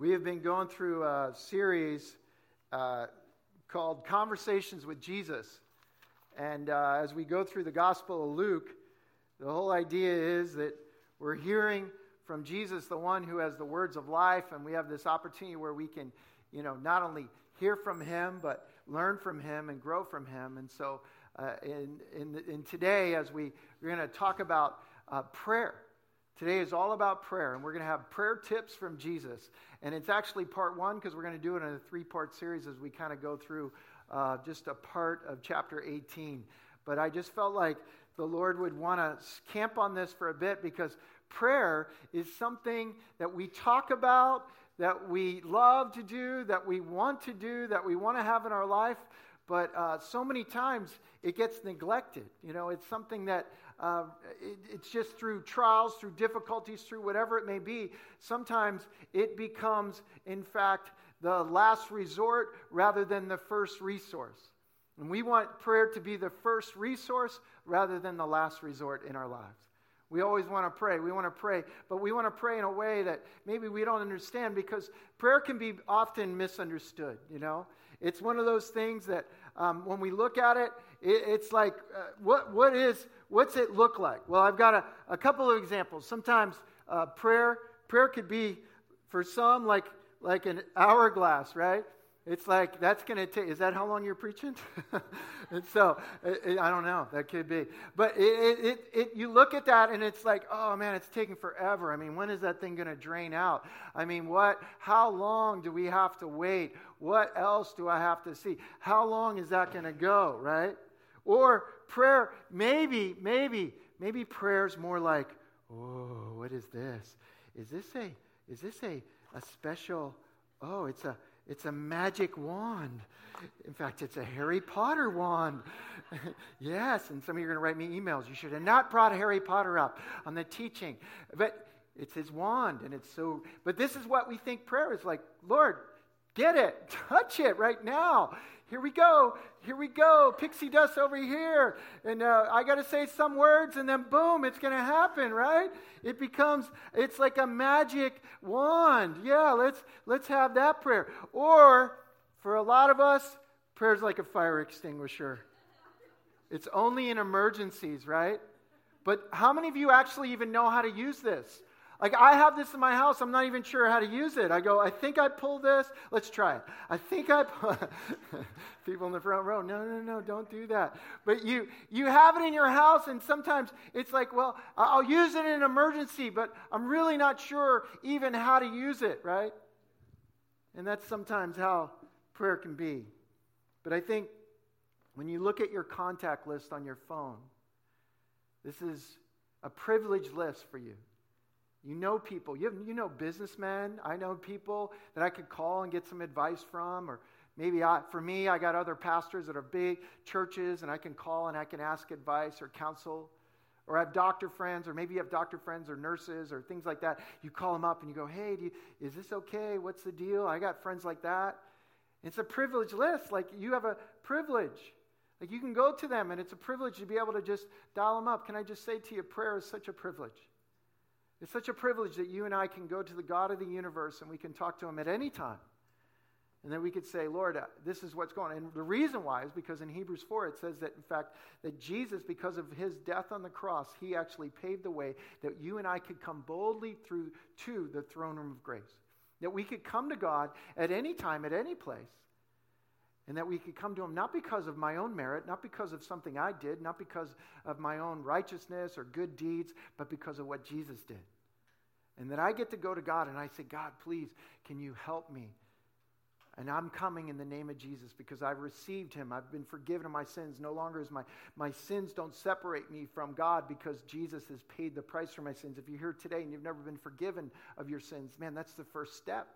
We have been going through a series called Conversations with Jesus. And as we go through the Gospel of Luke, the whole idea is that we're hearing from Jesus, the one who has the words of life, and we have this opportunity where we can, you know, not only hear from him, but learn from him and grow from him. And so in today, as we're going to talk about prayer. Today is all about prayer, and we're going to have prayer tips from Jesus. And it's actually part one because we're going to do it in a three-part series as we kind of go through just a part of chapter 18. But I just felt like the Lord would want to camp on this for a bit because prayer is something that we talk about, that we love to do, that we want to do, that we want to have in our life. But so many times it gets neglected. You know, it's something that it's just through trials, through difficulties, through whatever it may be. Sometimes it becomes, in fact, the last resort rather than the first resource. And we want prayer to be the first resource rather than the last resort in our lives. We always want to pray. We want to pray, but we want to pray in a way that maybe we don't understand because prayer can be often misunderstood, you know. It's one of those things that when we look at it, it's like, what's it look like? Well, I've got a couple of examples. Sometimes prayer could be, for some, like an hourglass, right? It's like, that's going to take, is that how long you're preaching? And so, I don't know, that could be. But you look at that and it's like, oh man, it's taking forever. I mean, when is that thing going to drain out? I mean, how long do we have to wait? What else do I have to see? How long is that going to go, right? Or prayer, maybe prayer's more like, oh, what is this? Is this a special, oh, it's a magic wand. In fact, it's a Harry Potter wand. Yes, and some of you are going to write me emails. You should have not brought Harry Potter up on the teaching. But it's his wand, and it's so... But this is what we think prayer is like. Lord, get it. Touch it right now. Here we go. Here we go. Pixie dust over here. And I got to say some words, and then boom, it's going to happen, right? It becomes, it's like a magic wand. Yeah, let's have that prayer. Or, for a lot of us, prayer's like a fire extinguisher. It's only in emergencies, right? But how many of you actually even know how to use this? Like, I have this in my house. I'm not even sure how to use it. I go, I think I pulled this. Let's try it. I think I pulled... People in the front row, no, don't do that. But you have it in your house, and sometimes it's like, well, I'll use it in an emergency, but I'm really not sure even how to use it, right? And that's sometimes how prayer can be. But I think when you look at your contact list on your phone, this is a privileged list for you. You know people. You know businessmen. I know people that I could call and get some advice from. Or maybe I got other pastors that are big churches and I can call and I can ask advice or counsel. Or I have doctor friends, or maybe you have doctor friends or nurses or things like that. You call them up and you go, hey, is this okay? What's the deal? I got friends like that. It's a privileged list. Like, you have a privilege. Like, you can go to them and it's a privilege to be able to just dial them up. Can I just say to you, prayer is such a privilege. It's such a privilege that you and I can go to the God of the universe and we can talk to him at any time. And then we could say, Lord, this is what's going on. And the reason why is because in Hebrews 4, it says that, in fact, that Jesus, because of his death on the cross, he actually paved the way that you and I could come boldly through to the throne room of grace. That we could come to God at any time, at any place. And that we could come to him not because of my own merit, not because of something I did, not because of my own righteousness or good deeds, but because of what Jesus did. And that I get to go to God and I say, God, please, can you help me? And I'm coming in the name of Jesus because I've received him. I've been forgiven of my sins. No longer is my sins don't separate me from God because Jesus has paid the price for my sins. If you're here today and you've never been forgiven of your sins, man, that's the first step.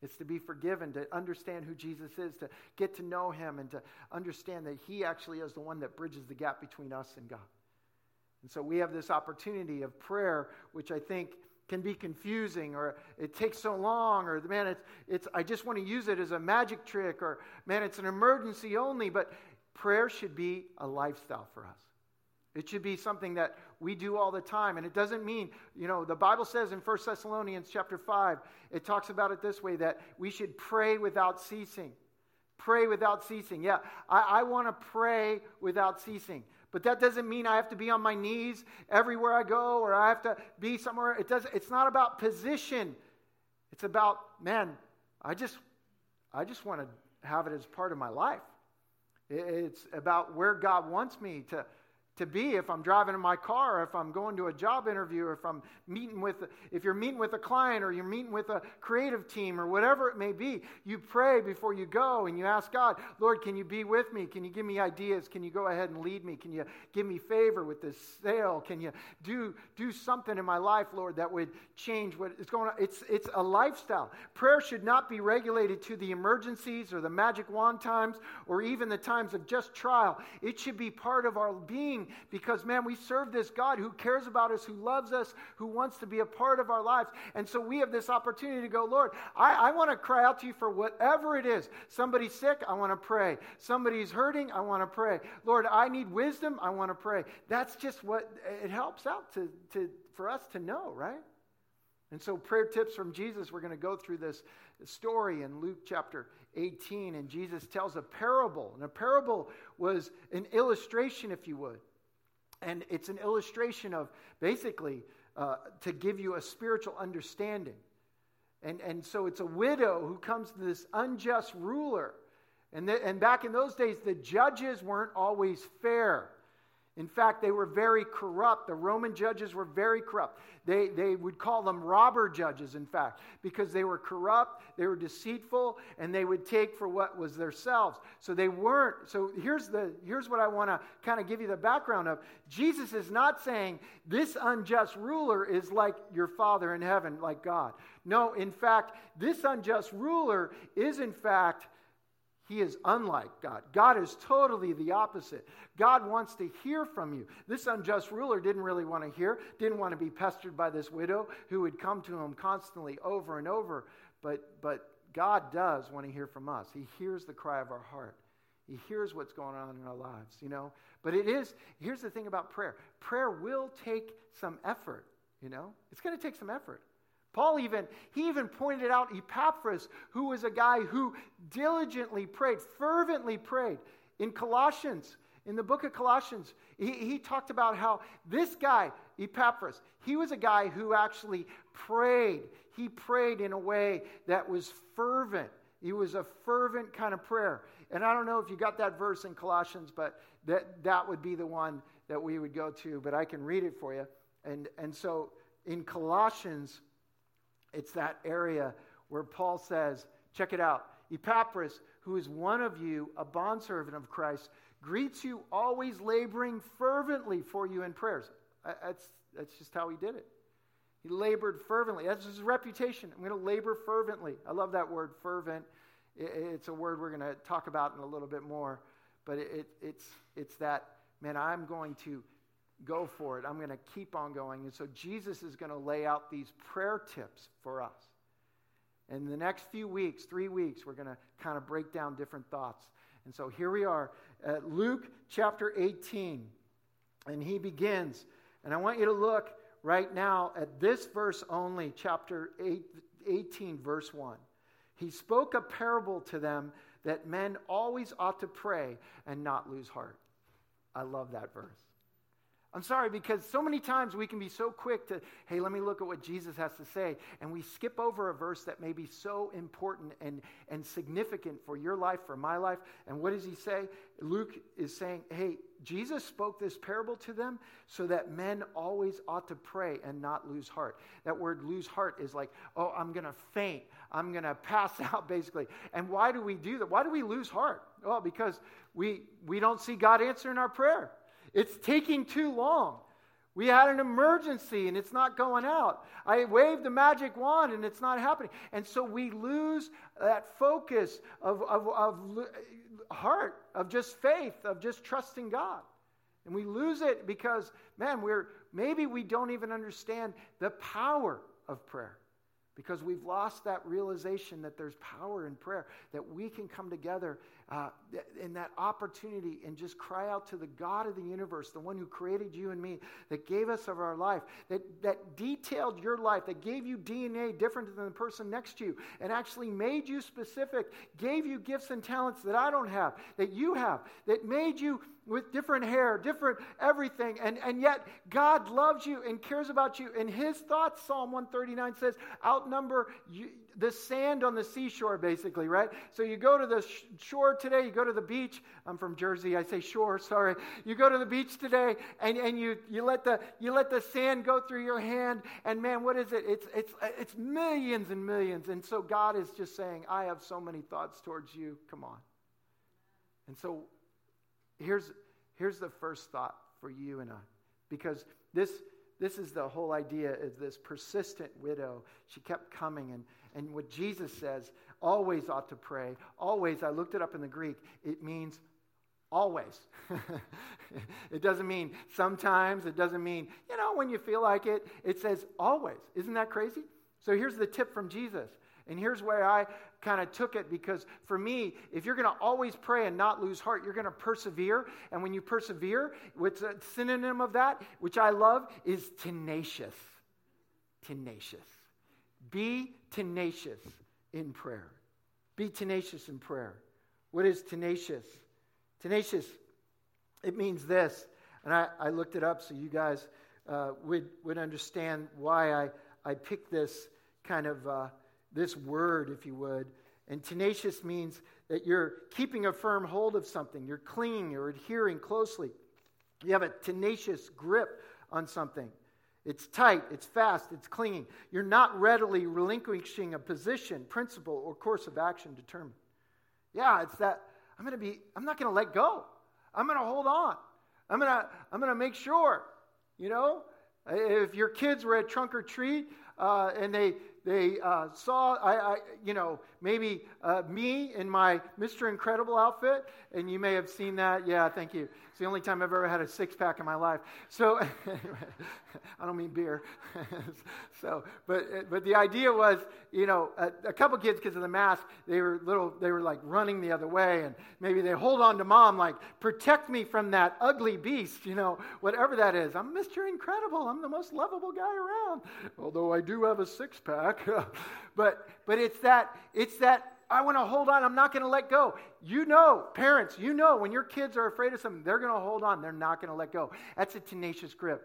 It's to be forgiven, to understand who Jesus is, to get to know him, and to understand that he actually is the one that bridges the gap between us and God. And so we have this opportunity of prayer, which I think can be confusing, or it takes so long, or man, it's I just want to use it as a magic trick, or man, it's an emergency only. But prayer should be a lifestyle for us. It should be something that we do all the time. And it doesn't mean, you know, the Bible says in 1 Thessalonians chapter 5, it talks about it this way, that we should pray without ceasing. Pray without ceasing. Yeah, I want to pray without ceasing. But that doesn't mean I have to be on my knees everywhere I go, or I have to be somewhere. It's not about position. It's about, man, I just want to have it as part of my life. It's about where God wants me to be. If I'm driving in my car, if I'm going to a job interview, or if you're meeting with a client, or you're meeting with a creative team, or whatever it may be, you pray before you go and you ask God, Lord, can you be with me? Can you give me ideas? Can you go ahead and lead me? Can you give me favor with this sale? Can you do something in my life, Lord, that would change what is going on? It's a lifestyle. Prayer should not be regulated to the emergencies or the magic wand times, or even the times of just trial. It should be part of our being. Because, man, we serve this God who cares about us, who loves us, who wants to be a part of our lives. And so we have this opportunity to go, Lord, I want to cry out to you for whatever it is. Somebody's sick, I want to pray. Somebody's hurting, I want to pray. Lord, I need wisdom, I want to pray. That's just what it helps out for us to know, right? And so prayer tips from Jesus. We're going to go through this story in Luke chapter 18. And Jesus tells a parable. And a parable was an illustration, if you would. And it's an illustration of basically to give you a spiritual understanding. And so it's a widow who comes to this unjust ruler. And back in those days, the judges weren't always fair. In fact, they were very corrupt. The Roman judges were very corrupt. They would call them robber judges, in fact, because they were corrupt, they were deceitful, and they would take for what was themselves. So they weren't. So here's what I want to kind of give you the background of. Jesus is not saying this unjust ruler is like your Father in heaven, like God. No, in fact, this unjust ruler is, in fact, he is unlike God. God is totally the opposite. God wants to hear from you. This unjust ruler didn't really want to hear, didn't want to be pestered by this widow who would come to him constantly over and over. But God does want to hear from us. He hears the cry of our heart. He hears what's going on in our lives, you know. But here's the thing about prayer. Prayer will take some effort, you know. It's going to take some effort. Paul even pointed out Epaphras, who was a guy who diligently prayed, fervently prayed. In Colossians, in the book of Colossians, he talked about how this guy, Epaphras, he was a guy who actually prayed. He prayed in a way that was fervent. It was a fervent kind of prayer. And I don't know if you got that verse in Colossians, but that would be the one that we would go to. But I can read it for you. And so in Colossians, it's that area where Paul says, check it out, Epaphras, who is one of you, a bondservant of Christ, greets you, always laboring fervently for you in prayers. That's just how he did it. He labored fervently. That's his reputation. I'm going to labor fervently. I love that word, fervent. It's a word we're going to talk about in a little bit more. But it's that, man, I'm going to go for it. I'm going to keep on going. And so Jesus is going to lay out these prayer tips for us. And the next few weeks, 3 weeks, we're going to kind of break down different thoughts. And so here we are at Luke chapter 18. And he begins. And I want you to look right now at this verse only, chapter 18, verse 1. He spoke a parable to them that men always ought to pray and not lose heart. I love that verse. I'm sorry, because so many times we can be so quick to, hey, let me look at what Jesus has to say, and we skip over a verse that may be so important and significant for your life, for my life. And what does he say? Luke is saying, hey, Jesus spoke this parable to them so that men always ought to pray and not lose heart. That word lose heart is like, oh, I'm going to faint. I'm going to pass out, basically. And why do we do that? Why do we lose heart? Well, because we don't see God answering our prayer. It's taking too long. We had an emergency and it's not going out. I waved the magic wand and it's not happening. And so we lose that focus of heart, of just faith, of just trusting God. And we lose it because, man, maybe we don't even understand the power of prayer. because we've lost that realization that there's power in prayer, that we can come together in that opportunity and just cry out to the God of the universe, the one who created you and me, that gave us of our life, that detailed your life, that gave you DNA different than the person next to you, and actually made you specific, gave you gifts and talents that I don't have, that you have, that made you with different hair, different everything, and yet God loves you and cares about you. And his thoughts, Psalm 139 says, outnumber you, the sand on the seashore, basically, right? So you go to the shore today, you go to the beach. I'm from Jersey, I say shore, sorry. You go to the beach today, and you let the sand go through your hand, and man, what is it? It's millions and millions. And so God is just saying, I have so many thoughts towards you, come on. And so here's the first thought for you and I, because this is the whole idea of this persistent widow. She kept coming, and what Jesus says, always ought to pray. Always, I looked it up in the Greek, it means always. It doesn't mean sometimes, it doesn't mean, when you feel like it. It says always. Isn't that crazy? So here's the tip from Jesus. And here's where I kind of took it, because for me, if you're going to always pray and not lose heart, you're going to persevere. And when you persevere, what's a synonym of that, which I love, is tenacious. Tenacious. Be tenacious in prayer. Be tenacious in prayer. What is tenacious? Tenacious, it means this. And I looked it up so you guys would understand why I picked this kind of... this word, if you would. And tenacious means that you're keeping a firm hold of something. You're clinging, you're adhering closely. You have a tenacious grip on something. It's tight, it's fast, it's clinging. You're not readily relinquishing a position, principle, or course of action determined. Yeah, it's that I'm not gonna let go. I'm gonna hold on. I'm gonna make sure. If your kids were at Trunk or Treat, and they saw, maybe me in my Mr. Incredible outfit, and you may have seen that. Yeah, thank you. It's the only time I've ever had a six-pack in my life. So, I don't mean beer. So, but the idea was, a couple kids, because of the mask, they were like running the other way, and maybe they hold on to mom, like, protect me from that ugly beast, whatever that is. I'm Mr. Incredible. I'm the most lovable guy around, although I do have a six-pack. But it's that I want to hold on. I'm not going to let go. Parents, when your kids are afraid of something, they're going to hold on. They're not going to let go. That's a tenacious grip.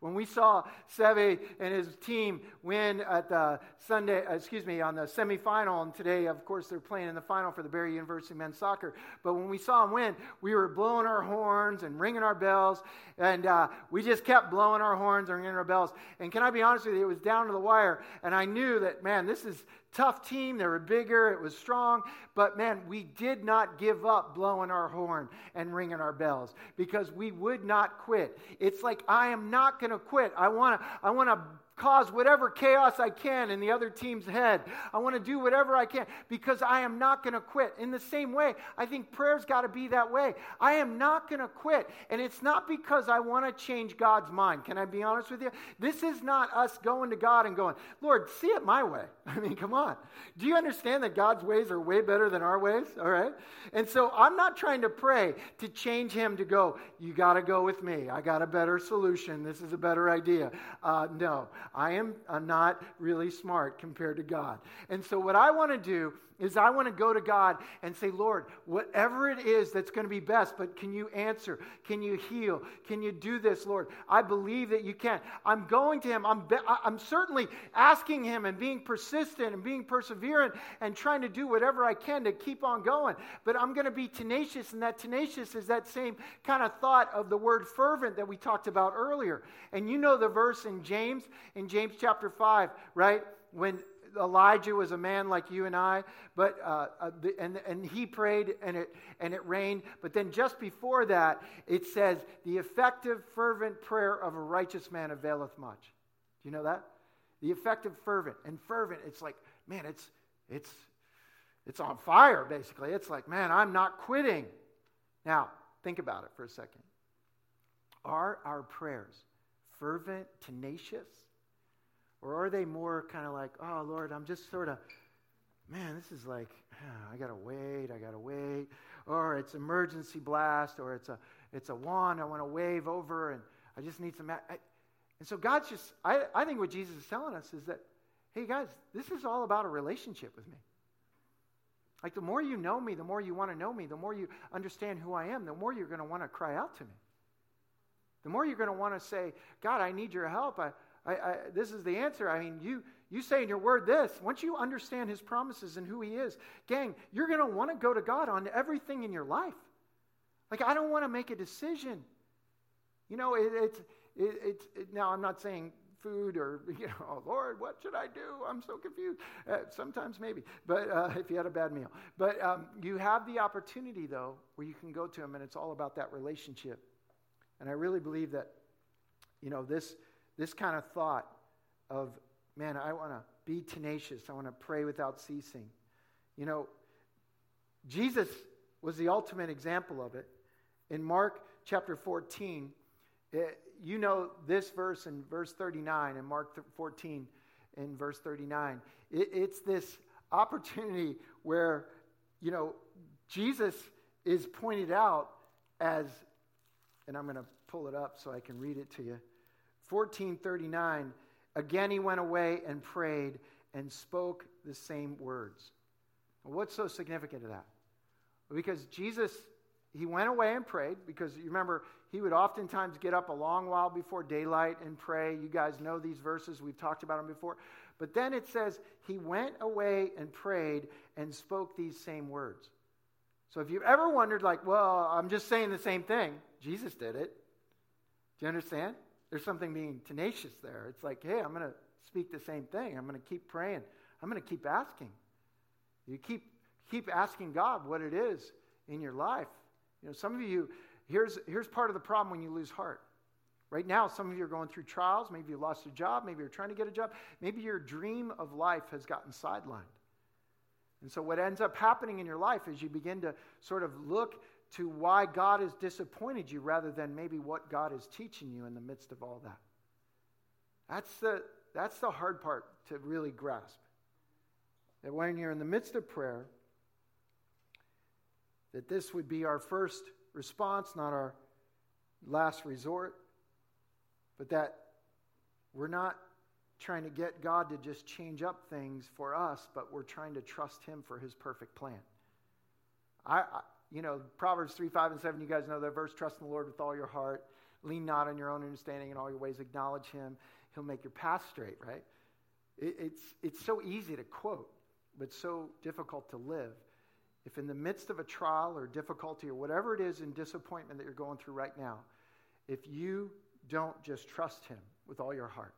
When we saw Seve and his team win at on the semifinal, and today, of course, they're playing in the final for the Barry University men's soccer. But when we saw them win, we were blowing our horns and ringing our bells, and we just kept blowing our horns and ringing our bells. And can I be honest with you? It was down to the wire, and I knew that, man, this is tough team. They were bigger. It was strong. But man, we did not give up blowing our horn and ringing our bells, because we would not quit. It's like, I am not going to quit. I want to cause whatever chaos I can in the other team's head. I want to do whatever I can, because I am not going to quit. In the same way, I think prayer's got to be that way. I am not going to quit. And it's not because I want to change God's mind. Can I be honest with you? This is not us going to God and going, Lord, see it my way. I mean, come on. Do you understand that God's ways are way better than our ways? All right. And so I'm not trying to pray to change him to go, you got to go with me. I got a better solution. This is a better idea. No. I'm not really smart compared to God. And so what I want to do is I want to go to God and say, Lord, whatever it is that's going to be best, but can you answer? Can you heal? Can you do this, Lord? I believe that you can. I'm going to him. I'm certainly asking him and being persistent and being perseverant and trying to do whatever I can to keep on going. But I'm going to be tenacious, and that tenacious is that same kind of thought of the word fervent that we talked about earlier. And the verse in James, in James chapter 5, right? When Elijah was a man like you and I, but and he prayed and it rained. But then just before that, it says, the effective fervent prayer of a righteous man availeth much. Do you know that? The effective fervent, it's like, man, it's on fire, basically. It's like, man, I'm not quitting. Now, think about it for a second. Are our prayers fervent, tenacious? Or are they more kind of like, oh, Lord, I'm just sort of, man, this is like, I got to wait. Or it's emergency blast, or it's a wand I want to wave over, and I just need some. And so God's just, I think what Jesus is telling us is that, hey, guys, this is all about a relationship with me. Like, the more you know me, the more you want to know me, the more you understand who I am, the more you're going to want to cry out to me. The more you're going to want to say, God, I need your help. I this is the answer. I mean, you say in your word this. Once you understand his promises and who he is, gang, you're going to want to go to God on everything in your life. Like, I don't want to make a decision. You know, now I'm not saying food or, you know, oh, Lord, what should I do? I'm so confused. Sometimes maybe, but if you had a bad meal. But you have the opportunity, though, where you can go to him, and it's all about that relationship. And I really believe that, you know, this kind of thought of, man, I want to be tenacious. I want to pray without ceasing. You know, Jesus was the ultimate example of it. In Mark chapter 14, you know this verse in verse 39, in Mark 14 in verse 39. It's this opportunity where, you know, Jesus is pointed out as, and I'm going to pull it up so I can read it to you. 14:39, again he went away and prayed and spoke the same words. What's so significant of that? Because Jesus, he went away and prayed, because you remember, he would oftentimes get up a long while before daylight and pray. You guys know these verses. We've talked about them before. But then it says, he went away and prayed and spoke these same words. So if you've ever wondered, like, well, I'm just saying the same thing, Jesus did it. Do you understand? There's something being tenacious there. It's like, hey, I'm going to speak the same thing. I'm going to keep praying. I'm going to keep asking. You keep asking God what it is in your life. You know, some of you, here's part of the problem when you lose heart. Right now, some of you are going through trials. Maybe you lost your job. Maybe you're trying to get a job. Maybe your dream of life has gotten sidelined. And so what ends up happening in your life is you begin to sort of look to why God has disappointed you rather than maybe what God is teaching you in the midst of all that. That's the hard part to really grasp. That when you're in the midst of prayer, that this would be our first response, not our last resort, but that we're not trying to get God to just change up things for us, but we're trying to trust him for his perfect plan. You know, Proverbs 3, 5, and 7, you guys know that verse. Trust in the Lord with all your heart. Lean not on your own understanding. In all your ways acknowledge him. He'll make your path straight, right? It's so easy to quote, but so difficult to live. If in the midst of a trial or difficulty or whatever it is in disappointment that you're going through right now, if you don't just trust him with all your heart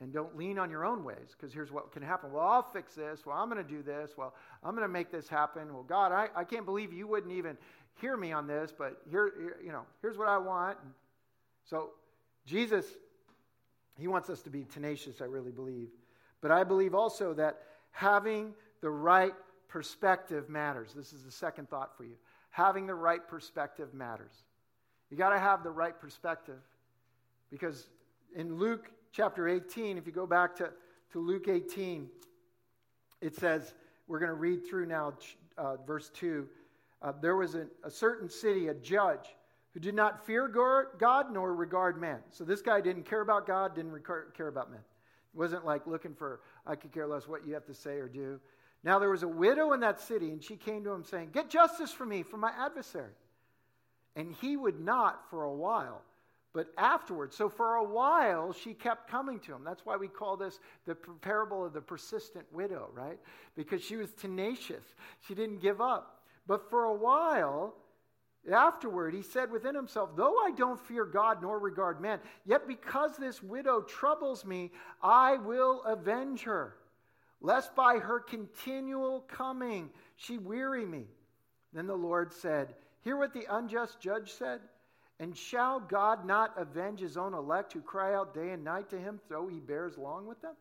and don't lean on your own ways, because here's what can happen. Well, I'll fix this. Well, I'm going to do this. Well, I'm going to make this happen. Well, God, I can't believe you wouldn't even hear me on this, but here's what I want. And so Jesus, he wants us to be tenacious, I really believe. But I believe also that having the right perspective matters. This is the second thought for you. Having the right perspective matters. You got to have the right perspective, because in Luke chapter 18, if you go back to Luke 18, it says, we're going to read through now verse 2. There was a certain city, a judge, who did not fear God nor regard man. So this guy didn't care about God, didn't care about men. It wasn't like looking for, I could care less what you have to say or do. Now there was a widow in that city, and she came to him saying, get justice for me, from my adversary. And he would not for a while. But afterwards, so for a while, she kept coming to him. That's why we call this the parable of the persistent widow, right? Because she was tenacious. She didn't give up. But for a while, afterward, he said within himself, though I don't fear God nor regard man, yet because this widow troubles me, I will avenge her, lest by her continual coming she weary me. Then the Lord said, hear what the unjust judge said. And shall God not avenge his own elect who cry out day and night to him, though he bears long with them?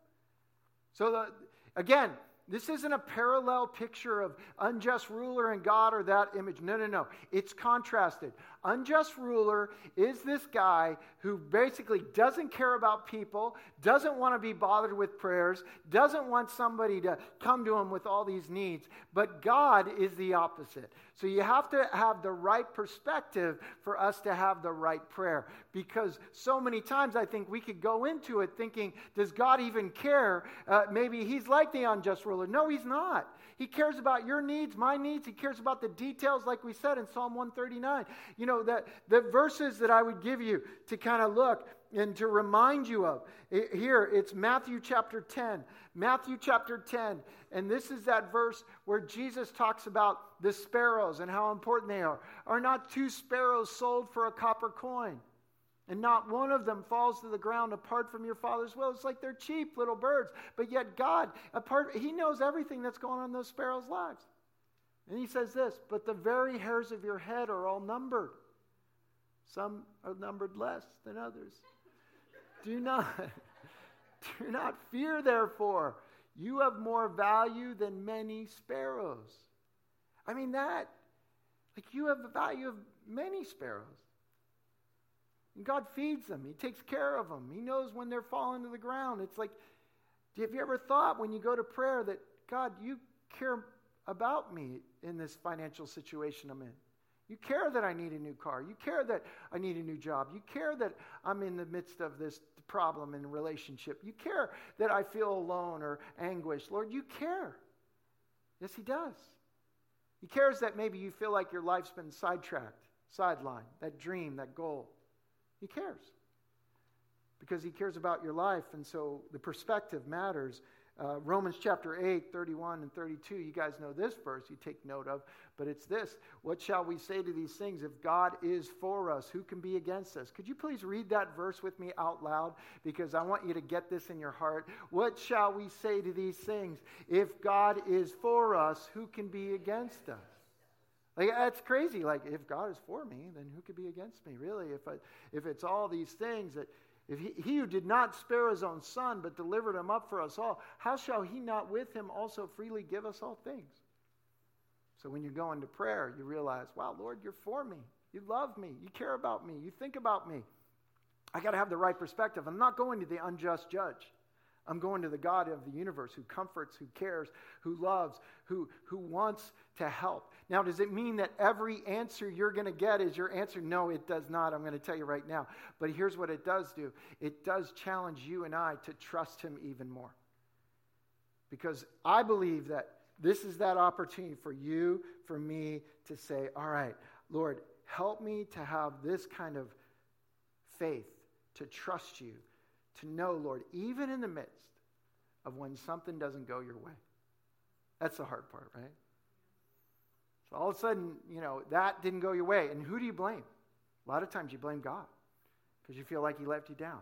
So again, This isn't a parallel picture of unjust ruler and God or that image. No, no, no. It's contrasted. Unjust ruler is this guy who basically doesn't care about people, doesn't want to be bothered with prayers, doesn't want somebody to come to him with all these needs. But God is the opposite. So you have to have the right perspective for us to have the right prayer. Because so many times I think we could go into it thinking, does God even care? Maybe he's like the unjust ruler. No, he's not. He cares about your needs, my needs. He cares about the details, like we said in Psalm 139. You know, the verses that I would give you to kind of look and to remind you of. Here, it's Matthew chapter 10. Matthew chapter 10. And this is that verse where Jesus talks about the sparrows and how important they are. Are not two sparrows sold for a copper coin? And not one of them falls to the ground apart from your Father's will. It's like they're cheap little birds. But yet God, He knows everything that's going on in those sparrows' lives. And he says this, but the very hairs of your head are all numbered. Some are numbered less than others. Do not fear, therefore. You have more value than many sparrows. I mean that. Like you have the value of many sparrows. And God feeds them. He takes care of them. He knows when they're falling to the ground. It's like, have you ever thought when you go to prayer that, God, you care about me in this financial situation I'm in? You care that I need a new car. You care that I need a new job. You care that I'm in the midst of this problem in a relationship. You care that I feel alone or anguish. Lord, you care. Yes, he does. He cares that maybe you feel like your life's been sidetracked, sidelined, that dream, that goal. He cares because he cares about your life, and so the perspective matters. Romans chapter 8, 31 and 32, you guys know this verse, you take note of, but it's this. What shall we say to these things? If God is for us, who can be against us? Could you please read that verse with me out loud? Because I want you to get this in your heart. What shall we say to these things? If God is for us, who can be against us? Like, that's crazy. Like, if God is for me, then who could be against me? Really, if it's all these things that if he who did not spare his own son but delivered him up for us all, how shall he not with him also freely give us all things? So when you go into prayer, you realize, wow, Lord, you're for me. You love me. You care about me. You think about me. I got to have the right perspective. I'm not going to the unjust judge. I'm going to the God of the universe who comforts, who cares, who loves, who wants to help. Now, does it mean that every answer you're going to get is your answer? No, it does not. I'm going to tell you right now. But here's what it does do. It does challenge you and I to trust him even more. Because I believe that this is that opportunity for you, for me to say, all right, Lord, help me to have this kind of faith, to trust you, to know, Lord, even in the midst of when something doesn't go your way. That's the hard part, right? So all of a sudden, you know, that didn't go your way. And who do you blame? A lot of times you blame God because you feel like he left you down.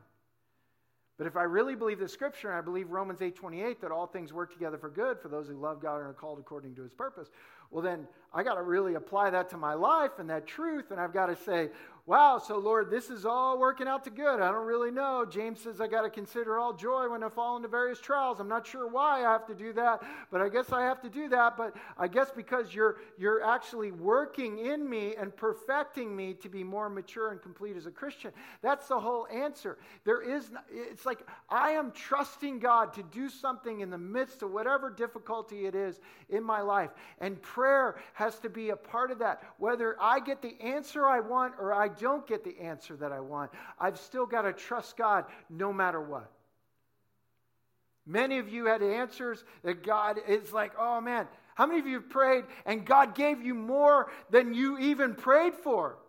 But if I really believe the scripture, and I believe Romans 8:28, that all things work together for good for those who love God and are called according to his purpose, well then I got to really apply that to my life and that truth, and I've got to say, wow, so Lord, this is all working out to good. I don't really know. James says I got to consider all joy when I fall into various trials. I'm not sure why I have to do that, but I guess I have to do that. But I guess because you're actually working in me and perfecting me to be more mature and complete as a Christian. That's the whole answer. It's like I am trusting God to do something in the midst of whatever difficulty it is in my life. And prayer has to be a part of that. Whether I get the answer I want or I don't get the answer that I want, I've still got to trust God no matter what. Many of you had answers that God is like, oh man, how many of you prayed and God gave you more than you even prayed for?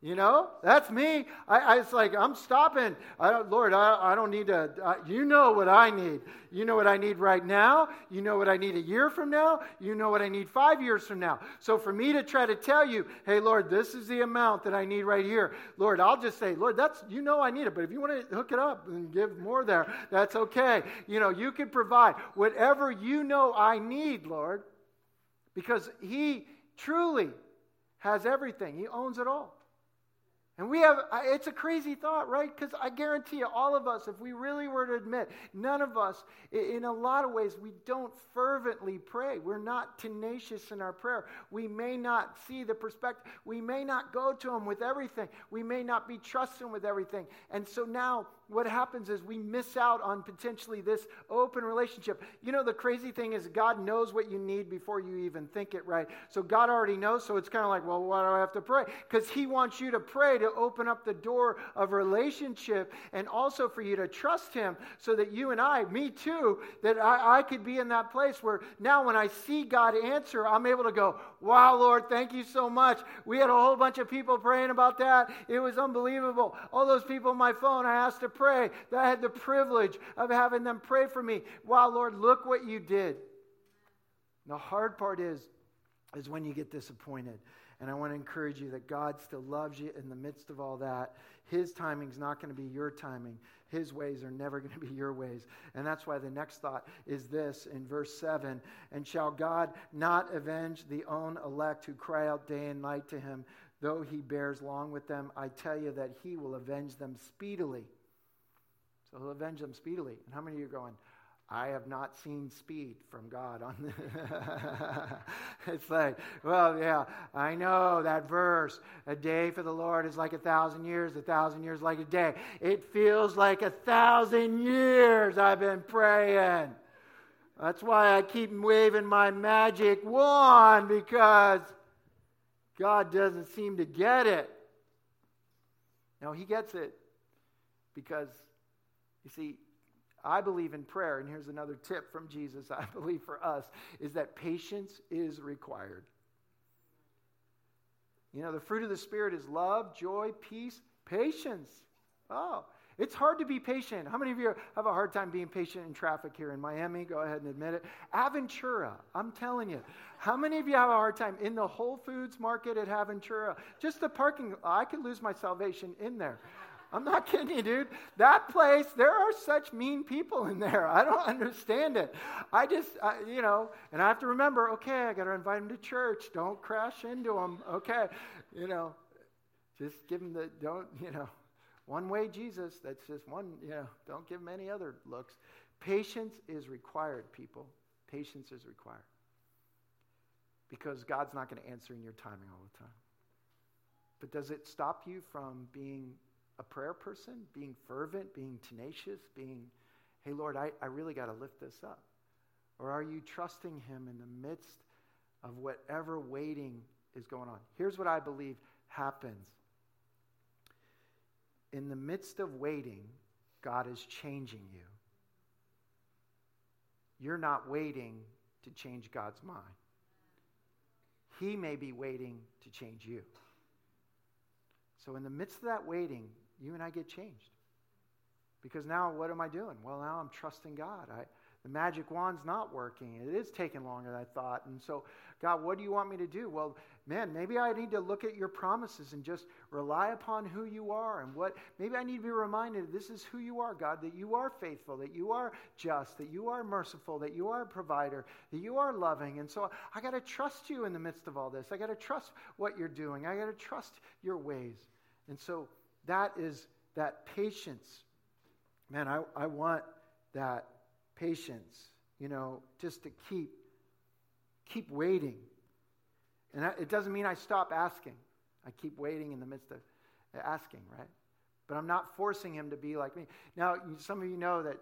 You know, that's me. It's like, I'm stopping. Lord, I don't need to, you know what I need. You know what I need right now. You know what I need a year from now. You know what I need 5 years from now. So for me to try to tell you, hey, Lord, this is the amount that I need right here. Lord, I'll just say, Lord, that's, you know I need it. But if you want to hook it up and give more there, that's okay. You know, you can provide whatever you know I need, Lord, because he truly has everything. He owns it all. And we have, it's a crazy thought, right? Because I guarantee you, all of us, if we really were to admit, none of us, in a lot of ways, we don't fervently pray. We're not tenacious in our prayer. We may not see the perspective. We may not go to him with everything. We may not be trusting with everything. And so now what happens is we miss out on potentially this open relationship. You know, the crazy thing is God knows what you need before you even think it, right? So God already knows, so it's kind of like, well, why do I have to pray? Because he wants you to pray to open up the door of relationship and also for you to trust him so that you and I, me too, that I could be in that place where now when I see God answer, I'm able to go, wow, Lord, thank you so much. We had a whole bunch of people praying about that. It was unbelievable. All those people on my phone, I asked to pray. I had the privilege of having them pray for me. Wow, Lord, look what you did. And the hard part is when you get disappointed. And I want to encourage you that God still loves you in the midst of all that. His timing's not going to be your timing. His ways are never going to be your ways. And that's why the next thought is this in verse 7. And shall God not avenge the own elect who cry out day and night to him, though he bears long with them? I tell you that he will avenge them speedily. So he'll avenge them speedily. And how many of you are going, I have not seen speed from God on this? It's like, well, yeah, I know that verse. A day for the Lord is like 1,000 years, 1,000 years like a day. It feels like 1,000 years I've been praying. That's why I keep waving my magic wand, because God doesn't seem to get it. No, he gets it because, you see, I believe in prayer, and here's another tip from Jesus I believe for us, is that patience is required. You know, the fruit of the Spirit is love, joy, peace, patience. Oh, it's hard to be patient. How many of you have a hard time being patient in traffic here in Miami? Go ahead and admit it. Aventura, I'm telling you. How many of you have a hard time in the Whole Foods market at Aventura? Just the parking, I could lose my salvation in there. I'm not kidding you, dude. That place, there are such mean people in there. I don't understand it. I just, you know, and I have to remember, okay, I got to invite them to church. Don't crash into them. Okay, you know, just give them the, don't, you know, one way Jesus. That's just one, you know, don't give them any other looks. Patience is required, people. Patience is required. Because God's not going to answer in your timing all the time. But does it stop you from being a prayer person, being fervent, being tenacious, being, hey, Lord, I really got to lift this up? Or are you trusting him in the midst of whatever waiting is going on? Here's what I believe happens. In the midst of waiting, God is changing you. You're not waiting to change God's mind. He may be waiting to change you. So in the midst of that waiting, you and I get changed. Because now what am I doing? Well, now I'm trusting God. The magic wand's not working. It is taking longer than I thought. And so, God, what do you want me to do? Well, man, maybe I need to look at your promises and just rely upon who you are and what. Maybe I need to be reminded this is who you are, God, that you are faithful, that you are just, that you are merciful, that you are a provider, that you are loving. And so I got to trust you in the midst of all this. I got to trust what you're doing. I got to trust your ways. And so that is that patience. Man, I want that patience, you know, just to keep waiting. And it doesn't mean I stop asking. I keep waiting in the midst of asking, right? But I'm not forcing him to be like me. Now, some of you know that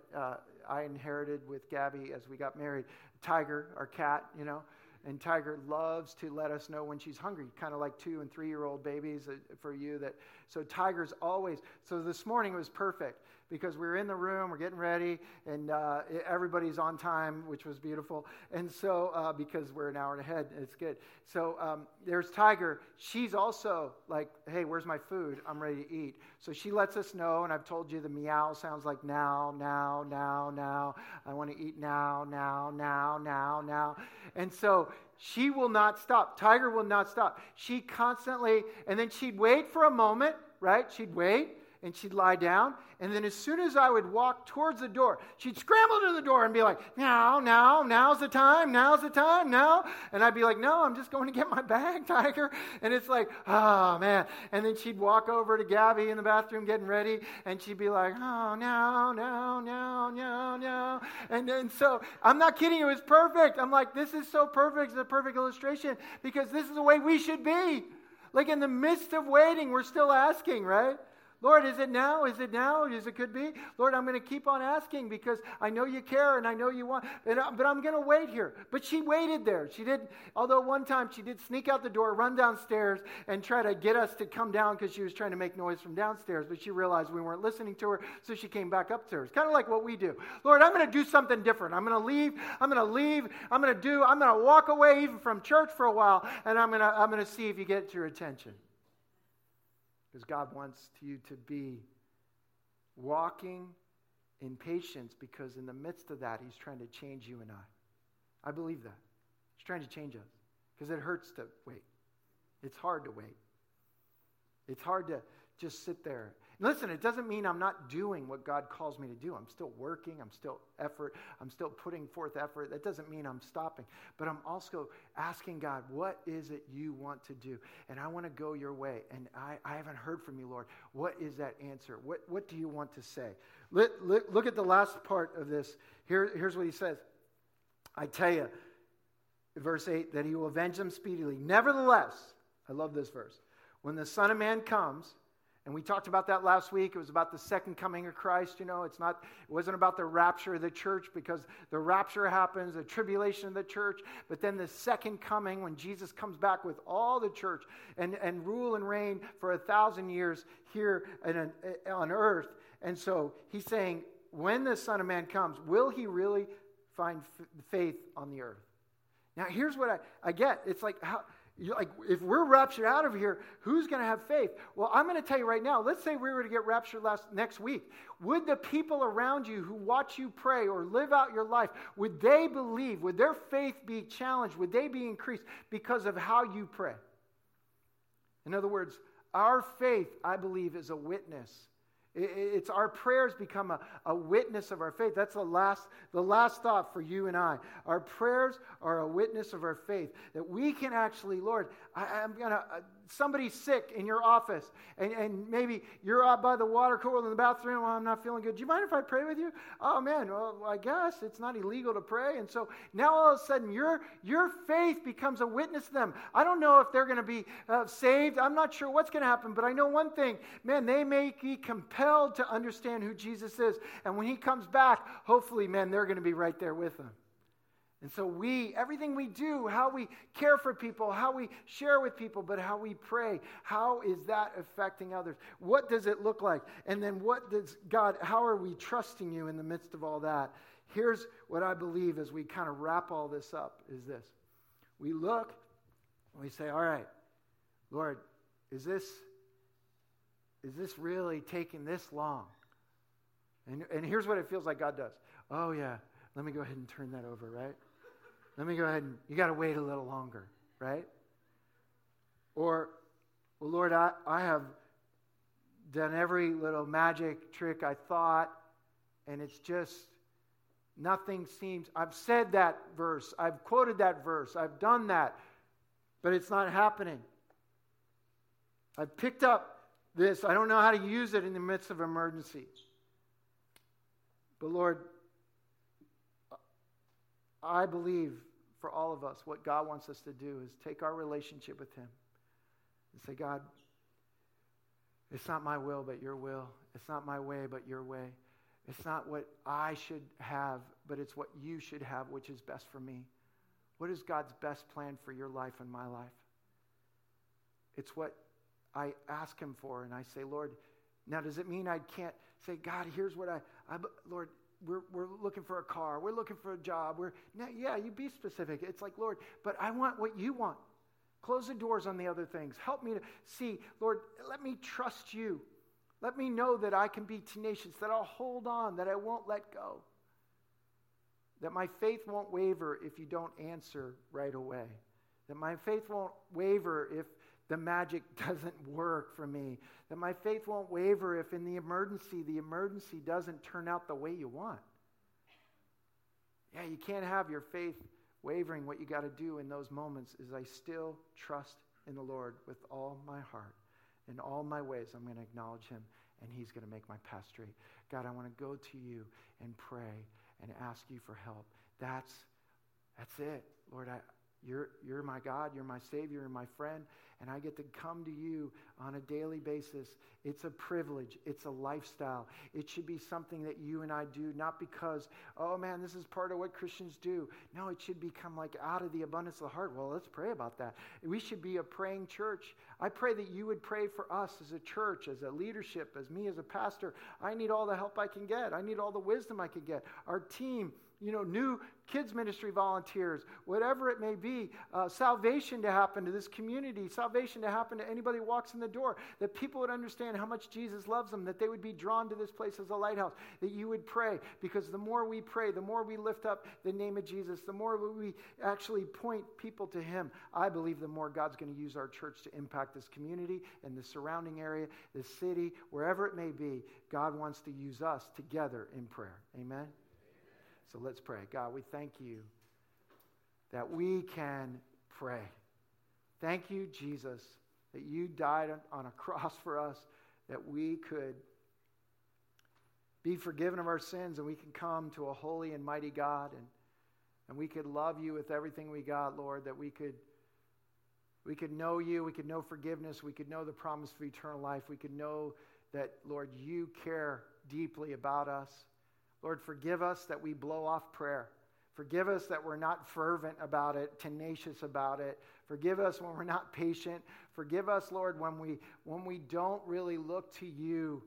I inherited with Gabby as we got married, Tiger, our cat, you know. And Tiger loves to let us know when she's hungry, kind of like 2 and 3-year-old babies for you. That so Tiger's always. So this morning it was perfect because we were in the room, we're getting ready, and everybody's on time, which was beautiful. And so because we're an hour ahead, it's good. So there's Tiger. She's also like, hey, where's my food? I'm ready to eat. So she lets us know, and I've told you the meow sounds like now. I want to eat now. And so she will not stop. Tiger will not stop. She constantly, and then she'd wait for a moment, right? She'd wait, and she'd lie down, and then as soon as I would walk towards the door, she'd scramble to the door and be like, now's the time. And I'd be like, no, I'm just going to get my bag, Tiger. And it's like, oh, man. And then she'd walk over to Gabby in the bathroom getting ready, and she'd be like, oh, no. And then so, I'm not kidding, it was perfect. I'm like, this is so perfect, it's a perfect illustration, because this is the way we should be. Like in the midst of waiting, we're still asking, right? Lord, is it now? Is it now? Is it could be? Lord, I'm going to keep on asking because I know you care and I know you want, but I'm going to wait here. But she waited there. She did, although one time she did sneak out the door, run downstairs, and try to get us to come down because she was trying to make noise from downstairs, but she realized we weren't listening to her, so she came back upstairs. Kind of like what we do. Lord, I'm going to do something different. I'm going to leave. I'm going to walk away even from church for a while, and I'm going to see if you get your attention. Because God wants you to be walking in patience, because in the midst of that, he's trying to change you and I. I believe that. He's trying to change us because it hurts to wait. It's hard to wait. It's hard to just sit there. Listen, it doesn't mean I'm not doing what God calls me to do. I'm still working. I'm still putting forth effort. That doesn't mean I'm stopping. But I'm also asking God, what is it you want to do? And I want to go your way. And I haven't heard from you, Lord. What is that answer? What do you want to say? Look at the last part of this. Here's what he says. I tell you, verse 8, that he will avenge them speedily. Nevertheless, I love this verse. When the Son of Man comes... And we talked about that last week. It was about the second coming of Christ. You know, it wasn't about the rapture of the church, because the rapture happens, the tribulation of the church, but then the second coming, when Jesus comes back with all the church and rule and reign for 1,000 years here on earth. And so he's saying, when the Son of Man comes, will he really find faith on the earth? Now, here's what I get. It's like, how... if we're raptured out of here, who's going to have faith? Well, I'm going to tell you right now, let's say we were to get raptured next week. Would the people around you who watch you pray or live out your life, would they believe? Would their faith be challenged? Would they be increased because of how you pray? In other words, our faith, I believe, is a witness. It's our prayers become a witness of our faith. That's the last thought for you and I. Our prayers are a witness of our faith. That we can actually, Lord, somebody's sick in your office, and maybe you're out by the water cooler in the bathroom, well, I'm not feeling good. Do you mind if I pray with you? Oh man, well, I guess it's not illegal to pray. And so now all of a sudden your faith becomes a witness to them. I don't know if they're going to be saved. I'm not sure what's going to happen, but I know one thing. Man, they may be compelled to understand who Jesus is. And when he comes back, hopefully, man, they're going to be right there with him. And so everything we do, how we care for people, how we share with people, but how we pray, how is that affecting others? What does it look like? And then how are we trusting you in the midst of all that? Here's what I believe as we kind of wrap all this up is this. We look and we say, all right, Lord, is this really taking this long? And here's what it feels like God does. Oh yeah, let me go ahead and turn that over, right? Let me go ahead and, you got to wait a little longer, right? Or, well, Lord, I have done every little magic trick I thought, and it's just nothing seems, I've said that verse, I've quoted that verse, I've done that, but it's not happening. I've picked up this, I don't know how to use it in the midst of emergency. But Lord, I believe for all of us, what God wants us to do is take our relationship with him and say, God, it's not my will, but your will. It's not my way, but your way. It's not what I should have, but it's what you should have, which is best for me. What is God's best plan for your life and my life? It's what I ask him for, and I say, Lord, now does it mean I can't say, God, here's what Lord, We're looking for a car. We're looking for a job. You be specific. It's like, Lord, but I want what you want. Close the doors on the other things. Help me to see, Lord, let me trust you. Let me know that I can be tenacious, that I'll hold on, that I won't let go, that my faith won't waver if you don't answer right away, that my faith won't waver if The magic doesn't work for me. That my faith won't waver if in the emergency doesn't turn out the way you want. Yeah, you can't have your faith wavering. What you got to do in those moments is I still trust in the Lord with all my heart. In all my ways, I'm going to acknowledge him, and he's going to make my path straight. God, I want to go to you and pray and ask you for help. That's it. Lord, you're my God, you're my Savior, you're my friend, and I get to come to you on a daily basis. It's a privilege. It's a lifestyle. It should be something that you and I do, not because, oh man, this is part of what Christians do. No, it should become like out of the abundance of the heart. Well, let's pray about that. We should be a praying church. I pray that you would pray for us as a church, as a leadership, as me as a pastor. I need all the help I can get. I need all the wisdom I can get. Our team, new kids ministry volunteers, whatever it may be, salvation to happen to this community, salvation to happen to anybody who walks in the door, that people would understand how much Jesus loves them, that they would be drawn to this place as a lighthouse, that you would pray, because the more we pray, the more we lift up the name of Jesus, the more we actually point people to him. I believe the more God's going to use our church to impact this community and the surrounding area, this city, wherever it may be. God wants to use us together in prayer. Amen? So let's pray. God, we thank you that we can pray. Thank you, Jesus, that you died on a cross for us, that we could be forgiven of our sins and we can come to a holy and mighty God, and we could love you with everything we got, Lord, that we could know you, we could know forgiveness, we could know the promise of eternal life, we could know that, Lord, you care deeply about us. Lord, forgive us that we blow off prayer. Forgive us that we're not fervent about it, tenacious about it. Forgive us when we're not patient. Forgive us, Lord, when we don't really look to you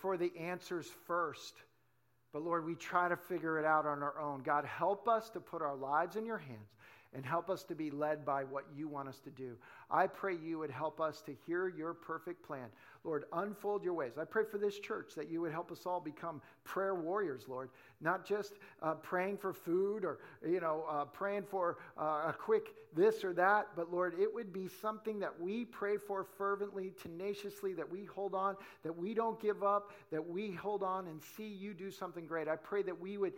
for the answers first. But Lord, we try to figure it out on our own. God, help us to put our lives in your hands and help us to be led by what you want us to do. I pray you would help us to hear your perfect plan. Lord, unfold your ways. I pray for this church that you would help us all become prayer warriors, Lord. Not just praying for food or, praying for a quick this or that, but Lord, it would be something that we pray for fervently, tenaciously, that we hold on, that we don't give up, that we hold on and see you do something great. I pray that we would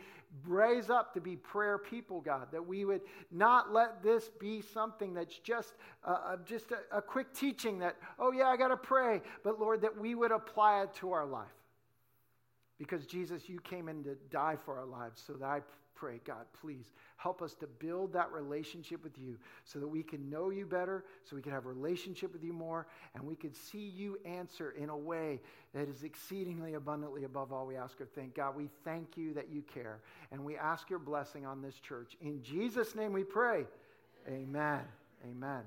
raise up to be prayer people, God, that we would not let this be something that's just a quick teaching that, oh yeah, I got to pray, but Lord, that we would apply it to our life. Because Jesus, you came in to die for our lives. So that I pray, God, please help us to build that relationship with you so that we can know you better, so we can have a relationship with you more, and we can see you answer in a way that is exceedingly abundantly above all we ask or think. God, we thank you that you care, and we ask your blessing on this church. In Jesus' name we pray. Amen. Amen.